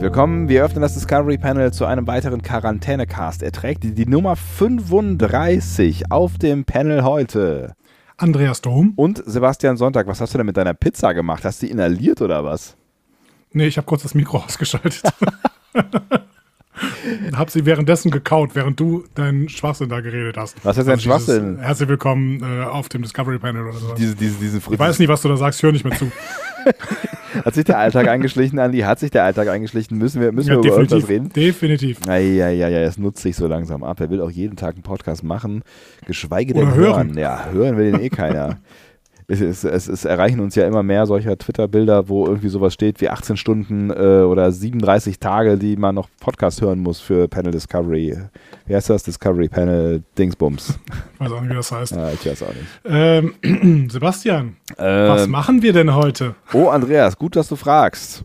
Willkommen, wir öffnen das Discovery Panel zu einem weiteren Quarantänecast. Er trägt die Nummer 35 auf dem Panel heute. Andreas Dom. Und Sebastian Sonntag. Was hast du denn mit deiner Pizza gemacht? Hast du die inhaliert oder was? Nee, ich habe kurz das Mikro ausgeschaltet. Hab sie währenddessen gekaut, während du deinen Schwachsinn da geredet hast. Was ist denn Schwachsinn? Herzlich willkommen auf dem Discovery Panel oder so. Ich weiß nicht, was du da sagst, hör nicht mehr zu. Hat sich der Alltag eingeschlichen, Andi? Hat sich der Alltag eingeschlichen? Müssen wir über irgendwas reden? Definitiv. Ja, das nutzt sich so langsam ab. Er will auch jeden Tag einen Podcast machen, geschweige denn hören. Ja, hören will den eh keiner. Es erreichen uns ja immer mehr solcher Twitter-Bilder, wo irgendwie sowas steht wie 18 Stunden oder 37 Tage, die man noch Podcast hören muss für Panel Discovery. Wie heißt das? Discovery Panel Dingsbums. Ich weiß auch nicht, wie das heißt. Ja, ich weiß auch nicht. Sebastian, was machen wir denn heute? Oh, Andreas, gut, dass du fragst.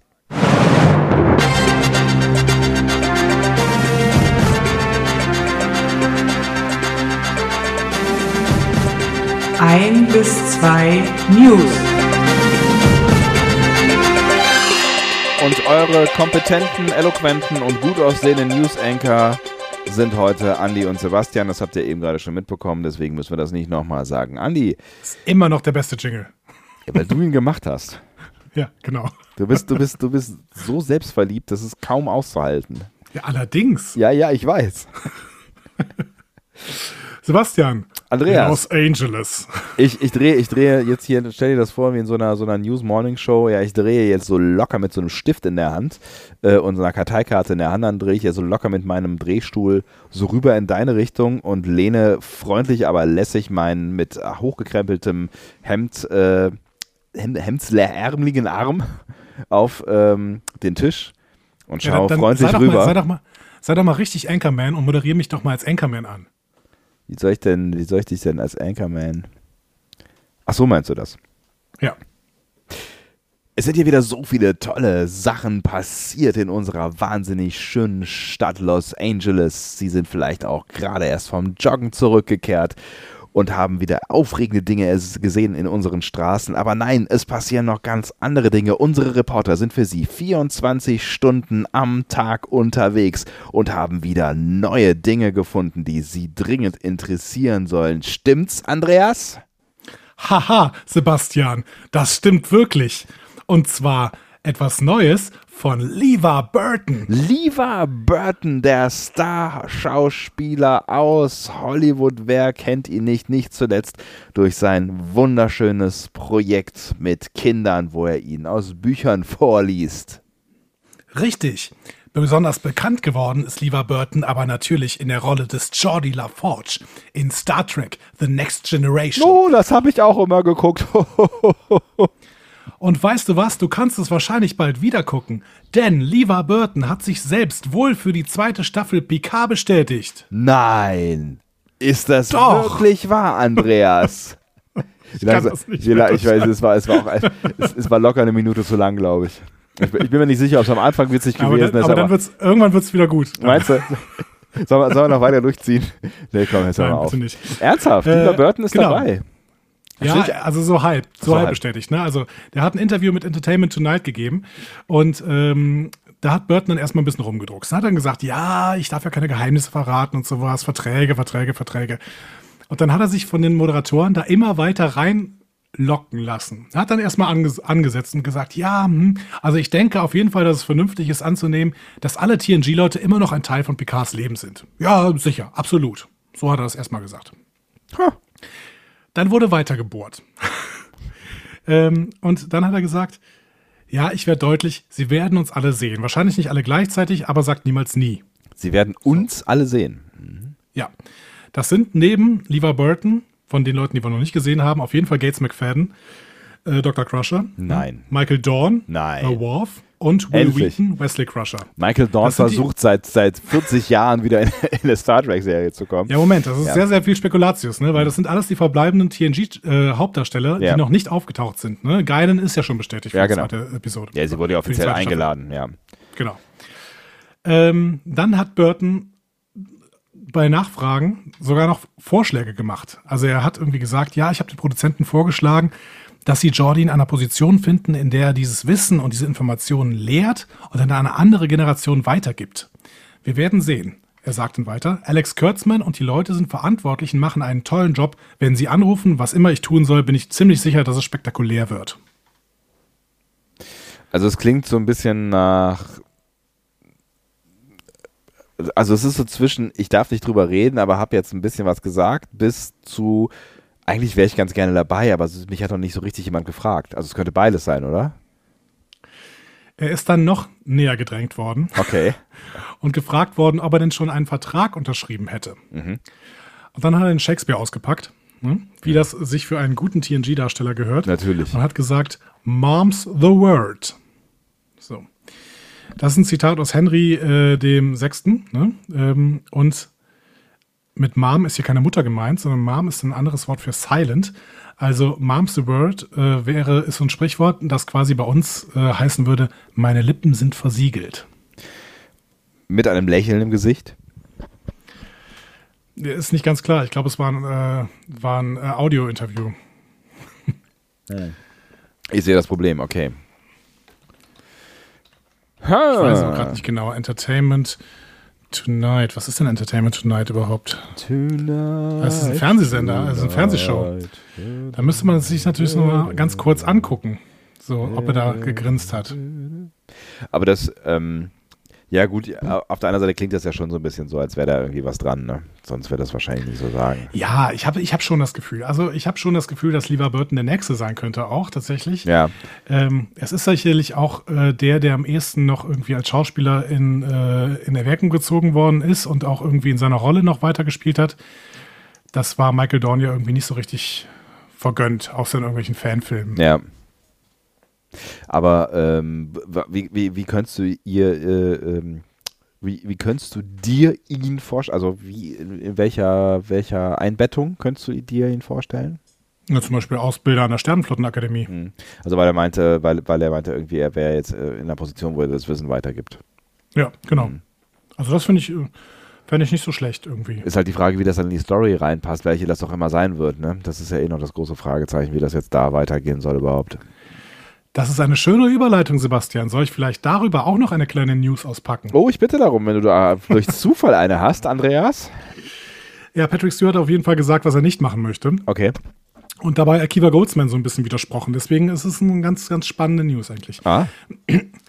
Ein bis zwei News. Und eure kompetenten, eloquenten und gut aussehenden News-Anchor sind heute Andi und Sebastian. Das habt ihr eben gerade schon mitbekommen, deswegen müssen wir das nicht nochmal sagen. Andi. Ist immer noch der beste Jingle. Ja, weil du ihn gemacht hast. Ja, genau. Du bist so selbstverliebt, das ist kaum auszuhalten. Ja, allerdings. Ja, ich weiß. Sebastian. Andreas. Los Angeles. Ich drehe jetzt hier, stell dir das vor, wie in so einer News-Morning-Show. Ja, ich drehe jetzt so locker mit so einem Stift in der Hand und so einer Karteikarte in der Hand. Dann drehe ich ja so locker mit meinem Drehstuhl so rüber in deine Richtung und lehne freundlich, aber lässig meinen mit hochgekrempeltem Hemd, hemdsärmeligen Arm auf den Tisch und schaue ja, freundlich rüber. Sei doch mal richtig Anchorman und moderiere mich doch mal als Anchorman an. Wie soll ich dich denn als Anchorman? Ach so, meinst du das? Ja. Es sind hier wieder so viele tolle Sachen passiert in unserer wahnsinnig schönen Stadt Los Angeles. Sie sind vielleicht auch gerade erst vom Joggen zurückgekehrt und haben wieder aufregende Dinge gesehen in unseren Straßen. Aber nein, es passieren noch ganz andere Dinge. Unsere Reporter sind für Sie 24 Stunden am Tag unterwegs und haben wieder neue Dinge gefunden, die Sie dringend interessieren sollen. Stimmt's, Andreas? Haha, Sebastian, das stimmt wirklich. Und zwar etwas Neues von LeVar Burton. LeVar Burton, der Starschauspieler aus Hollywood. Wer kennt ihn nicht? Nicht zuletzt durch sein wunderschönes Projekt mit Kindern, wo er ihnen aus Büchern vorliest. Richtig. Besonders bekannt geworden ist LeVar Burton aber natürlich in der Rolle des Jordi LaForge in Star Trek The Next Generation. Oh, das habe ich auch immer geguckt. Und weißt du was, du kannst es wahrscheinlich bald wieder gucken, denn LeVar Burton hat sich selbst wohl für die 2. Staffel Picard bestätigt. Nein, ist das doch wirklich wahr, Andreas? Ich weiß, es war locker eine Minute zu lang, glaube ich. Ich bin mir nicht sicher, ob es am Anfang witzig gewesen ist. Irgendwann wird es wieder gut. Meinst du? Sollen wir noch weiter durchziehen? Nee, komm, jetzt hör mal auf. Bitte nicht. Ernsthaft, LeVar Burton ist dabei. Ja, also so halb bestätigt. Ne? Also der hat ein Interview mit Entertainment Tonight gegeben und da hat Burton dann erstmal ein bisschen rumgedruckst. Er hat dann gesagt, ja, ich darf ja keine Geheimnisse verraten und sowas, Verträge. Und dann hat er sich von den Moderatoren da immer weiter reinlocken lassen. Er hat dann erstmal angesetzt und gesagt, ja, also ich denke auf jeden Fall, dass es vernünftig ist anzunehmen, dass alle TNG-Leute immer noch ein Teil von Picards Leben sind. Ja, sicher, absolut. So hat er das erstmal gesagt. Huh. Dann wurde weitergebohrt. Und dann hat er gesagt, ja, ich werde deutlich, sie werden uns alle sehen. Wahrscheinlich nicht alle gleichzeitig, aber sagt niemals nie. Sie werden uns alle sehen. Mhm. Ja, das sind neben LeVar Burton, von den Leuten, die wir noch nicht gesehen haben, auf jeden Fall Gates McFadden, Dr. Crusher. Nein. Michael Dorn. Nein. Worf. Und Will Wheaton, Wesley Crusher. Michael Dorn versucht seit 40 Jahren wieder in eine Star Trek-Serie zu kommen. Ja, Moment, das ist sehr, sehr viel Spekulatius, ne? Weil das sind alles die verbleibenden TNG-Hauptdarsteller, die noch nicht aufgetaucht sind. Ne? Guinan ist ja schon bestätigt für die zweite Episode. Ja, sie wurde ja offiziell eingeladen. Ja. Genau. Dann hat Burton bei Nachfragen sogar noch Vorschläge gemacht. Also er hat irgendwie gesagt, ja, ich habe den Produzenten vorgeschlagen, dass sie Jordi in einer Position finden, in der er dieses Wissen und diese Informationen lehrt und an eine andere Generation weitergibt. Wir werden sehen. Er sagt dann weiter, Alex Kurtzman und die Leute sind Verantwortlichen, machen einen tollen Job. Wenn sie anrufen, was immer ich tun soll, bin ich ziemlich sicher, dass es spektakulär wird. Also es klingt so ein bisschen nach... Also es ist so zwischen, ich darf nicht drüber reden, aber habe jetzt ein bisschen was gesagt, bis zu... Eigentlich wäre ich ganz gerne dabei, aber mich hat noch nicht so richtig jemand gefragt. Also es könnte beides sein, oder? Er ist dann noch näher gedrängt worden. Okay. Und gefragt worden, ob er denn schon einen Vertrag unterschrieben hätte. Mhm. Und dann hat er den Shakespeare ausgepackt, ne? Wie das sich für einen guten TNG-Darsteller gehört. Natürlich. Und hat gesagt, Mom's the word. So. Das ist ein Zitat aus Henry dem Sechsten. Ne? Und mit Mom ist hier keine Mutter gemeint, sondern Mom ist ein anderes Wort für silent. Also Mom's the word ist so ein Sprichwort, das quasi bei uns heißen würde, meine Lippen sind versiegelt. Mit einem Lächeln im Gesicht? Ist nicht ganz klar. Ich glaube, es war ein Audio-Interview. Ich sehe das Problem, okay. Ich weiß auch gerade nicht genau. Entertainment Tonight. Was ist denn Entertainment Tonight überhaupt? Tonight. Das ist ein Fernsehsender, das ist eine Fernsehshow. Da müsste man sich natürlich nur ganz kurz angucken, so, ob er da gegrinst hat. Aber das, ja gut, auf der anderen Seite klingt das ja schon so ein bisschen so, als wäre da irgendwie was dran, ne? Sonst wäre das wahrscheinlich nicht so sagen. Ja, ich habe schon das Gefühl, dass LeVar Burton der Nächste sein könnte auch, tatsächlich. Ja. Es ist sicherlich auch der am ehesten noch irgendwie als Schauspieler in Erwägung gezogen worden ist und auch irgendwie in seiner Rolle noch weitergespielt hat. Das war Michael Dorn ja irgendwie nicht so richtig vergönnt, außer in irgendwelchen Fanfilmen. Ja. Aber wie könntest du dir ihn vorstellen? Also in welcher Einbettung könntest du dir ihn vorstellen? Ja, zum Beispiel Ausbilder an der Sternenflottenakademie. Mhm. Also weil er meinte irgendwie, er wäre jetzt in einer Position, wo er das Wissen weitergibt. Ja, genau. Mhm. Also das fände ich nicht so schlecht irgendwie. Ist halt die Frage, wie das dann in die Story reinpasst, welche das auch immer sein wird, ne? Das ist ja eh noch das große Fragezeichen, wie das jetzt da weitergehen soll überhaupt. Das ist eine schöne Überleitung, Sebastian. Soll ich vielleicht darüber auch noch eine kleine News auspacken? Oh, ich bitte darum, wenn du da durch Zufall eine hast, Andreas. Ja, Patrick Stewart hat auf jeden Fall gesagt, was er nicht machen möchte. Okay. Und dabei Akiva Goldsman so ein bisschen widersprochen. Deswegen ist es eine ganz, ganz spannende News eigentlich. Ah.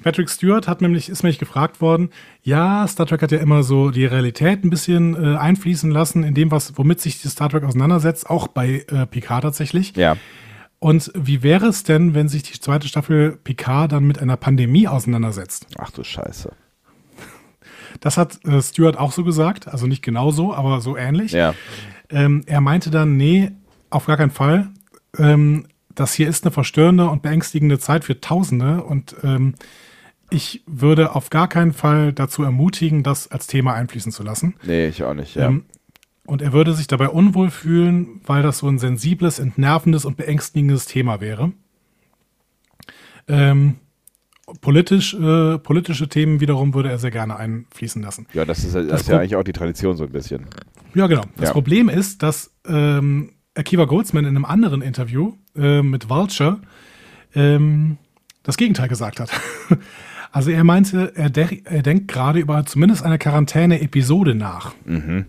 Patrick Stewart ist nämlich gefragt worden, ja, Star Trek hat ja immer so die Realität ein bisschen einfließen lassen, in dem, womit sich die Star Trek auseinandersetzt, auch bei Picard tatsächlich. Ja. Und wie wäre es denn, wenn sich die zweite Staffel Picard dann mit einer Pandemie auseinandersetzt? Ach du Scheiße. Das hat Stewart auch so gesagt, also nicht genau so, aber so ähnlich. Ja. Er meinte dann, nee, auf gar keinen Fall. Das hier ist eine verstörende und beängstigende Zeit für Tausende und ich würde auf gar keinen Fall dazu ermutigen, das als Thema einfließen zu lassen. Nee, ich auch nicht, ja. Und er würde sich dabei unwohl fühlen, weil das so ein sensibles, entnervendes und beängstigendes Thema wäre. Politische Themen wiederum würde er sehr gerne einfließen lassen. Ja, das ist ja eigentlich auch die Tradition so ein bisschen. Ja, genau. Das Problem ist, dass Akiva Goldsman in einem anderen Interview mit Vulture das Gegenteil gesagt hat. Also er meinte, er denkt gerade über zumindest eine Quarantäne-Episode nach. Mhm.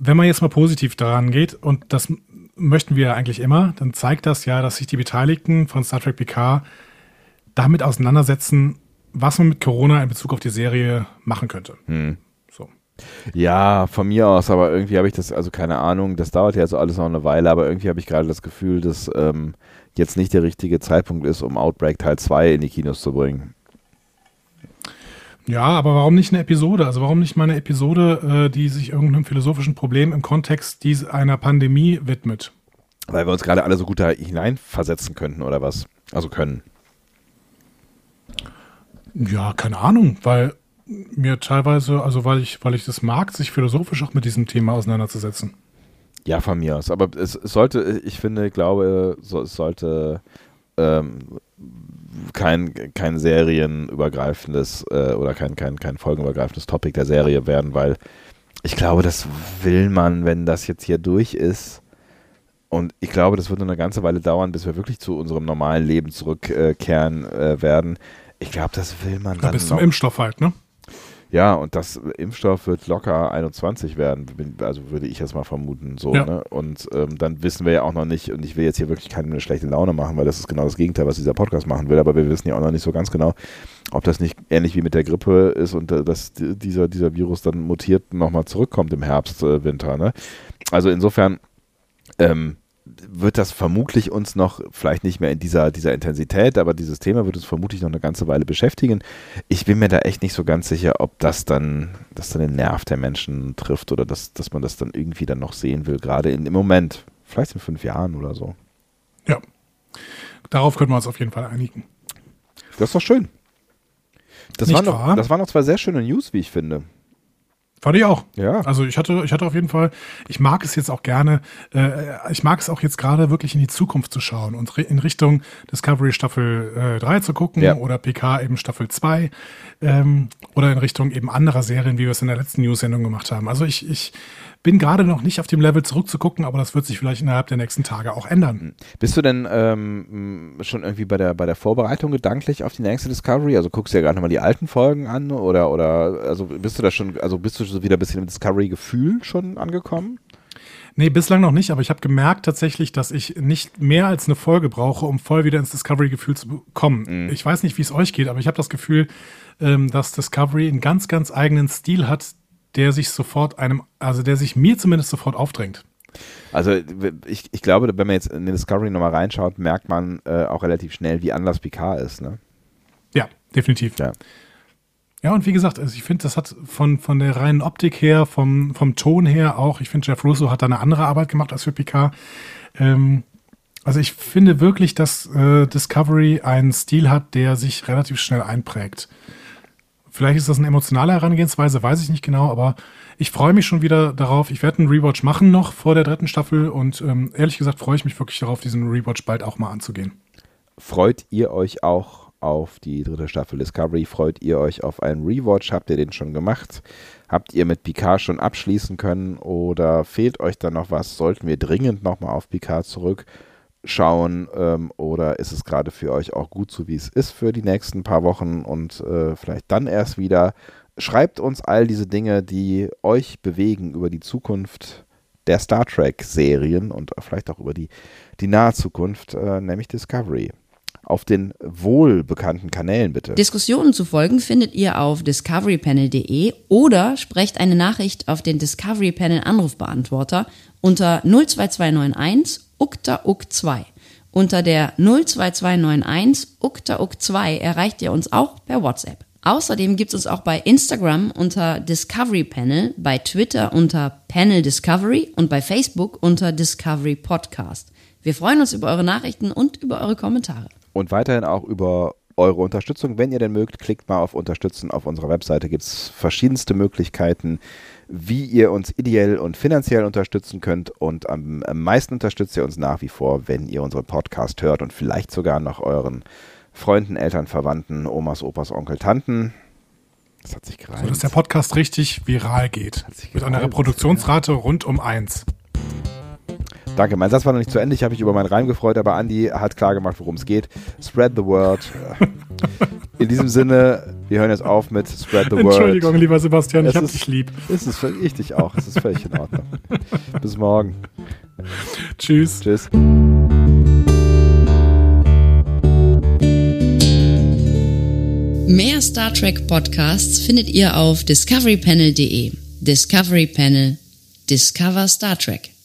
Wenn man jetzt mal positiv daran geht, und das möchten wir ja eigentlich immer, dann zeigt das ja, dass sich die Beteiligten von Star Trek Picard damit auseinandersetzen, was man mit Corona in Bezug auf die Serie machen könnte. Hm. So. Ja, von mir aus, aber irgendwie habe ich das, also keine Ahnung, das dauert ja also alles noch eine Weile, aber irgendwie habe ich gerade das Gefühl, dass jetzt nicht der richtige Zeitpunkt ist, um Outbreak Teil 2 in die Kinos zu bringen. Ja, aber warum nicht eine Episode? Also warum nicht mal eine Episode, die sich irgendeinem philosophischen Problem im Kontext einer Pandemie widmet? weil wir uns gerade alle so gut da hineinversetzen könnten oder was? Also können. Ja, keine Ahnung, weil mir teilweise, also weil ich das mag, sich philosophisch auch mit diesem Thema auseinanderzusetzen. Ja, von mir aus. Aber es sollte, ich finde, glaube, es sollte kein serienübergreifendes oder kein folgenübergreifendes Topic der Serie werden, weil ich glaube, das will man, wenn das jetzt hier durch ist. Und ich glaube, das wird noch eine ganze Weile dauern, bis wir wirklich zu unserem normalen Leben zurückkehren werden. Ich glaube, das will man dann. Bis zum Impfstoff halt, ne? Ja, und das Impfstoff wird locker 21 werden, also würde ich jetzt mal vermuten. So, ja. Ne? Und dann wissen wir ja auch noch nicht, und ich will jetzt hier wirklich keine schlechte Laune machen, weil das ist genau das Gegenteil, was dieser Podcast machen will, aber wir wissen ja auch noch nicht so ganz genau, ob das nicht ähnlich wie mit der Grippe ist und dass dieser Virus dann mutiert nochmal zurückkommt im Herbst, Winter. Ne? Also insofern wird das vermutlich uns noch, vielleicht nicht mehr in dieser Intensität, aber dieses Thema wird uns vermutlich noch eine ganze Weile beschäftigen. Ich bin mir da echt nicht so ganz sicher, ob das dann den Nerv der Menschen trifft oder dass man das dann irgendwie dann noch sehen will, gerade im Moment, vielleicht in 5 Jahren oder so. Ja, darauf können wir uns auf jeden Fall einigen. Das ist doch schön. Das waren noch zwei sehr schöne News, wie ich finde. Fand ich auch. Ja. Also ich hatte auf jeden Fall, ich mag es jetzt auch gerne, ich mag es auch jetzt gerade wirklich in die Zukunft zu schauen und in Richtung Discovery Staffel 3 zu gucken, ja, oder Picard eben Staffel 2 oder in Richtung eben anderer Serien, wie wir es in der letzten News-Sendung gemacht haben. Also ich bin gerade noch nicht auf dem Level zurückzugucken, aber das wird sich vielleicht innerhalb der nächsten Tage auch ändern. Bist du denn schon irgendwie bei der Vorbereitung gedanklich auf die nächste Discovery? Also guckst du ja gerade nochmal die alten Folgen an oder also bist du da schon, also bist du so wieder ein bisschen im Discovery-Gefühl schon angekommen? Nee, bislang noch nicht, aber ich habe gemerkt tatsächlich, dass ich nicht mehr als eine Folge brauche, um voll wieder ins Discovery-Gefühl zu kommen. Mhm. Ich weiß nicht, wie es euch geht, aber ich habe das Gefühl, dass Discovery einen ganz, ganz eigenen Stil hat, der sich mir zumindest sofort aufdrängt. Also ich glaube, wenn man jetzt in den Discovery nochmal reinschaut, merkt man auch relativ schnell, wie anders Picard ist, ne? Ja, definitiv. Ja. Ja, und wie gesagt, also ich finde, das hat von der reinen Optik her, vom Ton her auch, ich finde, Jeff Russo hat da eine andere Arbeit gemacht als für Picard. Also ich finde wirklich, dass Discovery einen Stil hat, der sich relativ schnell einprägt. Vielleicht ist das eine emotionale Herangehensweise, weiß ich nicht genau, aber ich freue mich schon wieder darauf. Ich werde einen Rewatch machen noch vor der 3. Staffel und ehrlich gesagt freue ich mich wirklich darauf, diesen Rewatch bald auch mal anzugehen. Freut ihr euch auch auf die 3. Staffel Discovery? Freut ihr euch auf einen Rewatch? Habt ihr den schon gemacht? Habt ihr mit Picard schon abschließen können oder fehlt euch da noch was? Sollten wir dringend nochmal auf Picard zurückschauen oder ist es gerade für euch auch gut so, wie es ist für die nächsten paar Wochen und vielleicht dann erst wieder? Schreibt uns all diese Dinge, die euch bewegen über die Zukunft der Star Trek-Serien und vielleicht auch über die nahe Zukunft, nämlich Discovery. Auf den wohlbekannten Kanälen bitte. Diskussionen zu folgen findet ihr auf discoverypanel.de oder sprecht eine Nachricht auf den Discovery Panel Anrufbeantworter unter 02291 ukta uk 2. Unter der 02291 ukta uk 2 erreicht ihr uns auch per WhatsApp. Außerdem gibt es uns auch bei Instagram unter Discovery Panel, bei Twitter unter Panel Discovery und bei Facebook unter Discovery Podcast. Wir freuen uns über eure Nachrichten und über eure Kommentare. Und weiterhin auch über eure Unterstützung. Wenn ihr denn mögt, klickt mal auf Unterstützen. Auf unserer Webseite gibt es verschiedenste Möglichkeiten, wie ihr uns ideell und finanziell unterstützen könnt. Und am meisten unterstützt ihr uns nach wie vor, wenn ihr unseren Podcast hört und vielleicht sogar noch euren Freunden, Eltern, Verwandten, Omas, Opas, Onkel, Tanten. Das hat sich gereimt. So, dass der Podcast richtig viral geht. Mit einer Reproduktionsrate rund um 1. Danke, mein Satz war noch nicht zu Ende. Ich habe mich über meinen Reim gefreut, aber Andi hat klar gemacht, worum es geht. Spread the word. In diesem Sinne, wir hören jetzt auf mit Spread the word. Entschuldigung, lieber Sebastian, ich habe dich lieb. Ich dich auch. Es ist völlig in Ordnung. Bis morgen. Tschüss. Tschüss. Mehr Star Trek Podcasts findet ihr auf discoverypanel.de. Discovery Panel. Discover Star Trek.